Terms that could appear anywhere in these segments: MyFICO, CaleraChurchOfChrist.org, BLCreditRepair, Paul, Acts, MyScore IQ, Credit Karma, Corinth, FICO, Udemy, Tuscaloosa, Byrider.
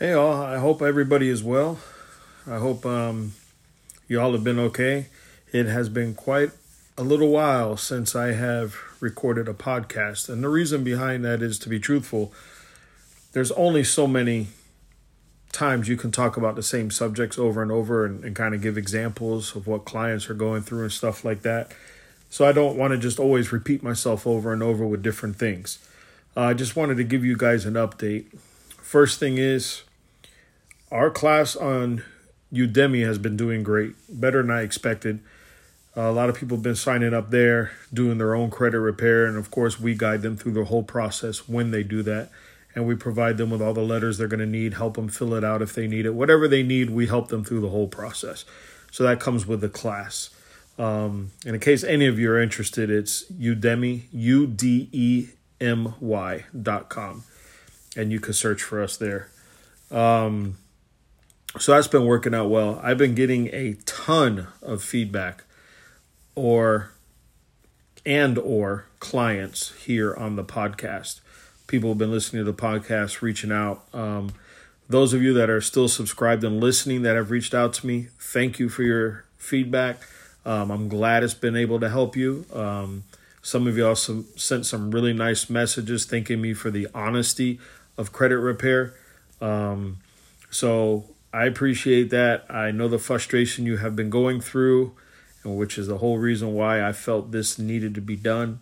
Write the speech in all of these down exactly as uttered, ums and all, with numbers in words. Hey all, I hope everybody is well. I hope um, you all have been okay. It has been quite a little while since I have recorded a podcast. And the reason behind that is, to be truthful, there's only so many times you can talk about the same subjects over and over and, and kind of give examples of what clients are going through and stuff like that. So I don't want to just always repeat myself over and over with different things. Uh, I just wanted to give you guys an update. First thing is, our class on Udemy has been doing great, better than I expected. Uh, a lot of people have been signing up there, doing their own credit repair. And of course, we guide them through the whole process when they do that. And we provide them with all the letters they're going to need, help them fill it out if they need it. Whatever they need, we help them through the whole process. So that comes with the class. Um, and in case any of you are interested, it's Udemy, U D E M Y dot com. And you can search for us there. Um, so that's been working out well. I've been getting a ton of feedback or and or clients here on the podcast. People have been listening to the podcast, reaching out. Um, those of you that are still subscribed and listening that have reached out to me, thank you for your feedback. Um, I'm glad it's been able to help you. Um, some of y'all some, sent some really nice messages thanking me for the honesty of credit repair. Um, so I appreciate that. I know the frustration you have been going through, and which is the whole reason why I felt this needed to be done.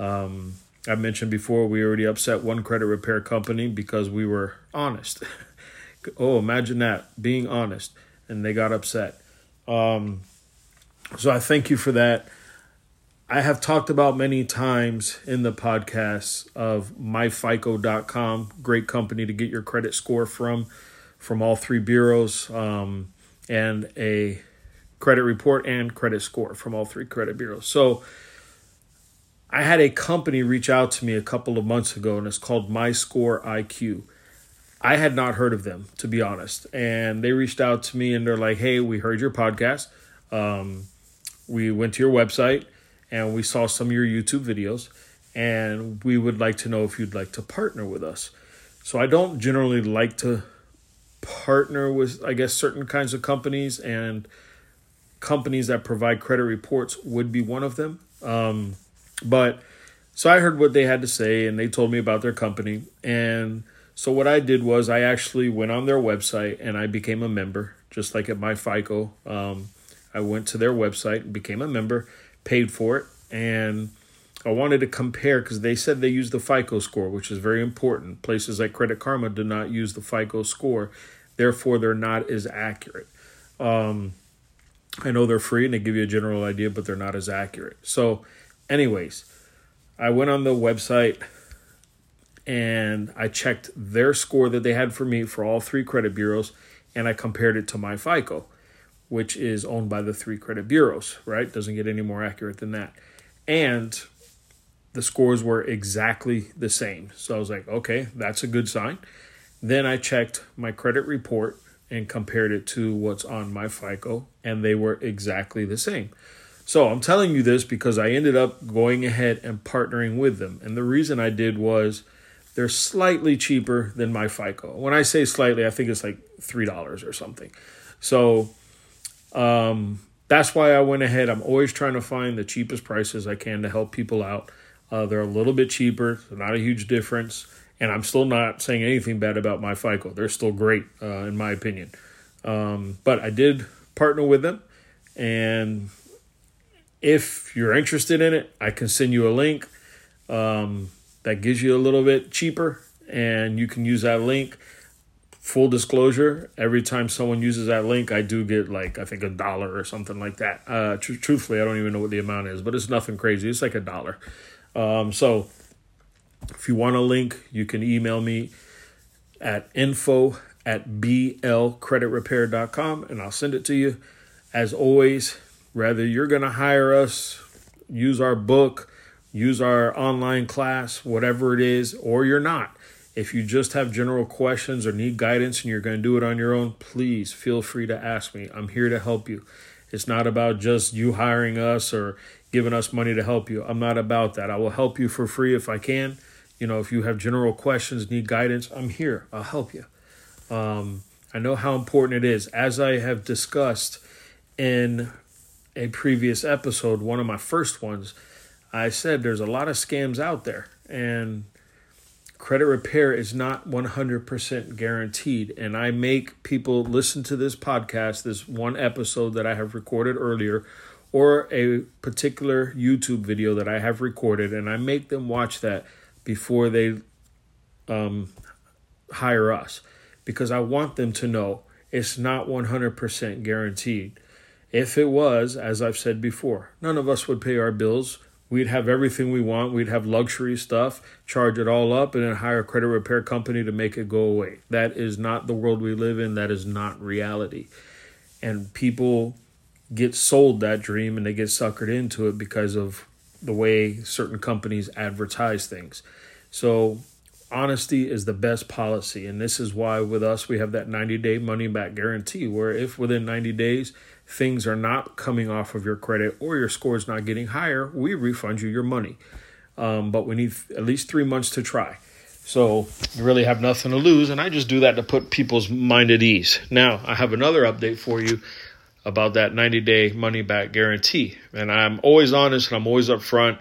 Um, I mentioned before, we already upset one credit repair company because we were honest. Oh, imagine that, being honest, and they got upset. Um, so I thank you for that. I have talked about many times in the podcast of my fico dot com, great company to get your credit score from, from all three bureaus, um, and a credit report and credit score from all three credit bureaus. So I had a company reach out to me a couple of months ago, and it's called MyScore I Q. I had not heard of them, to be honest. And they reached out to me and they're like, hey, we heard your podcast. Um, we went to your website. And we saw some of your YouTube videos, and we would like to know if you'd like to partner with us. So I don't generally like to partner with, I guess, certain kinds of companies, and companies that provide credit reports would be one of them. Um, but so I heard what they had to say, and they told me about their company. And so what I did was I actually went on their website and I became a member, just like at MyFICO. Um, I went to their website and became a member, paid for it, and I wanted to compare because they said they use the FICO score, which is very important. Places like Credit Karma do not use the FICO score, therefore they're not as accurate. Um, I know they're free and they give you a general idea, but they're not as accurate. So anyways, I went on the website and I checked their score that they had for me for all three credit bureaus, and I compared it to my FICO, which is owned by the three credit bureaus, right? Doesn't get any more accurate than that. And the scores were exactly the same. So I was like, okay, that's a good sign. Then I checked my credit report and compared it to what's on my FICO, and they were exactly the same. So I'm telling you this because I ended up going ahead and partnering with them. And the reason I did was they're slightly cheaper than my FICO. When I say slightly, I think it's like three dollars or something. So Um, that's why I went ahead. I'm always trying to find the cheapest prices I can to help people out. Uh, they're a little bit cheaper, so not a huge difference. And I'm still not saying anything bad about my FICO. They're still great, uh, in my opinion. Um, but I did partner with them. And if you're interested in it, I can send you a link, um, that gives you a little bit cheaper, and you can use that link. Full disclosure, every time someone uses that link, I do get like, I think a dollar or something like that. Uh, tr- truthfully, I don't even know what the amount is, but it's nothing crazy. It's like a dollar. Um, so if you want a link, you can email me at info at B L credit repair dot com, and I'll send it to you. As always, whether you're going to hire us, use our book, use our online class, whatever it is, or you're not. If you just have general questions or need guidance and you're going to do it on your own, please feel free to ask me. I'm here to help you. It's not about just you hiring us or giving us money to help you. I'm not about that. I will help you for free if I can. You know, if you have general questions, need guidance, I'm here. I'll help you. Um, I know how important it is. As I have discussed in a previous episode, one of my first ones, I said there's a lot of scams out there, and credit repair is not one hundred percent guaranteed. And I make people listen to this podcast, this one episode that I have recorded earlier, or a particular YouTube video that I have recorded, and I make them watch that before they um, hire us, because I want them to know it's not one hundred percent guaranteed. If it was, as I've said before, none of us would pay our bills. We'd have everything we want. We'd have luxury stuff, charge it all up, and then hire a credit repair company to make it go away. That is not the world we live in. That is not reality. And people get sold that dream and they get suckered into it because of the way certain companies advertise things. So honesty is the best policy. And this is why with us, we have that ninety day money back guarantee, where if within ninety days, things are not coming off of your credit or your score is not getting higher, we refund you your money. Um, but we need at least three months to try. So you really have nothing to lose. And I just do that to put people's mind at ease. Now I have another update for you about that ninety day money back guarantee. And I'm always honest and I'm always upfront.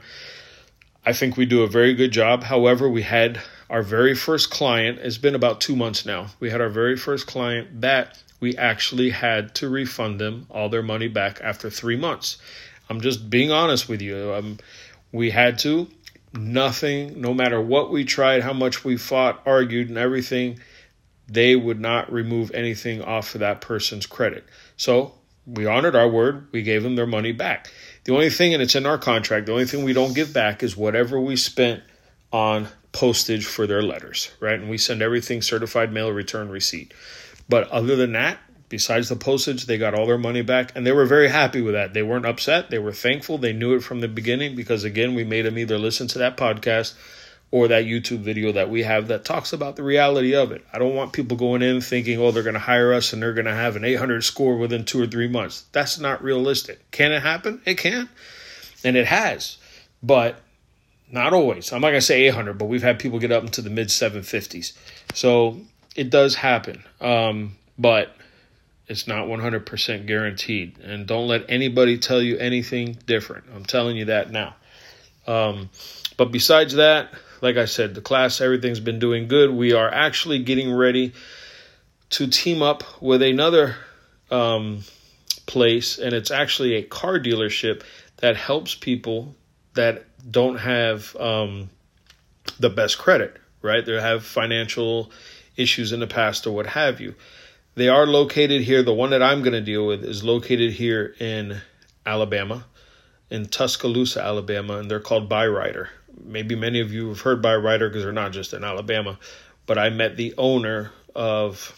I think we do a very good job. However, we had our very first client. It's been about two months now. We had our very first client that we actually had to refund them all their money back after three months. I'm just being honest with you. Um, we had to. Nothing, no matter what we tried, how much we fought, argued, and everything, they would not remove anything off of that person's credit. So we honored our word. We gave them their money back. The only thing, and it's in our contract, the only thing we don't give back is whatever we spent on postage for their letters, right? And we send everything certified mail, return receipt. But other than that, besides the postage, they got all their money back, and they were very happy with that. They weren't upset. They were thankful. They knew it from the beginning because, again, we made them either listen to that podcast or that YouTube video that we have that talks about the reality of it. I don't want people going in thinking, oh, they're going to hire us and they're going to have an eight hundred score within two or three months. That's not realistic. Can it happen? It can. And it has, but not always. I'm not going to say eight hundred, but we've had people get up into the mid seven fifties. So it does happen, um, but it's not one hundred percent guaranteed. And don't let anybody tell you anything different. I'm telling you that now. Um, but besides that, like I said, the class, everything's been doing good. We are actually getting ready to team up with another um, place, and it's actually a car dealership that helps people that don't have um, the best credit, right? They have financial issues in the past or what have you. They are located here. The one that I'm going to deal with is located here in Alabama, in Tuscaloosa, Alabama, and they're called Byrider. Maybe many of you have heard Byrider because they're not just in Alabama, but I met the owner of,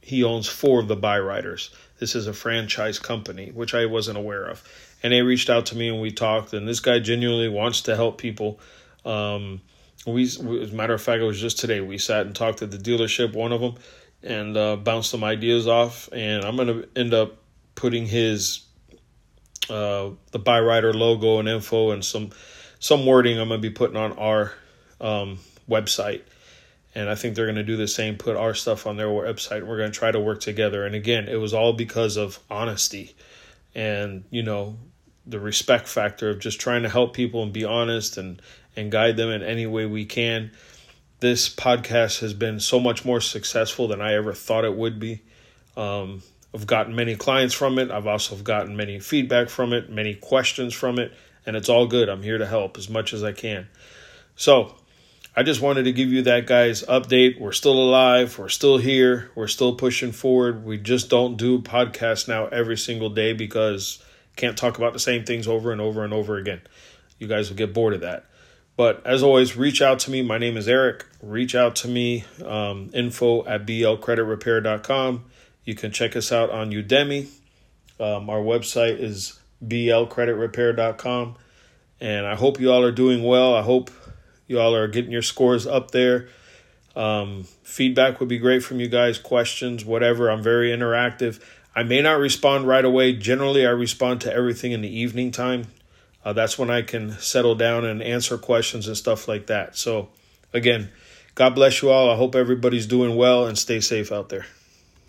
he owns four of the Byriders. This is a franchise company, which I wasn't aware of. And they reached out to me and we talked, and this guy genuinely wants to help people. Um, we, as a matter of fact, it was just today. We sat and talked at the dealership, one of them, and uh, bounced some ideas off. And I'm going to end up putting his, uh, the Byrider logo and info and some, Some wording I'm going to be putting on our um, website. And I think they're going to do the same, put our stuff on their website. We're going to try to work together. And again, it was all because of honesty and, you know, the respect factor of just trying to help people and be honest and, and guide them in any way we can. This podcast has been so much more successful than I ever thought it would be. Um, I've gotten many clients from it. I've also gotten many feedback from it, many questions from it. And it's all good. I'm here to help as much as I can. So I just wanted to give you that, guys, update. We're still alive. We're still here. We're still pushing forward. We just don't do podcasts now every single day because can't talk about the same things over and over and over again. You guys will get bored of that. But as always, reach out to me. My name is Eric. Reach out to me, um, info at b l credit repair dot com. You can check us out on Udemy. Um, our website is b l credit repair dot com, and I hope you all are doing well. I hope you all are getting your scores up there. Um, feedback would be great from you guys, questions, whatever. I'm very interactive. I may not respond right away. Generally, I respond to everything in the evening time. Uh, that's when I can settle down and answer questions and stuff like that. So again, God bless you all. I hope everybody's doing well and stay safe out there.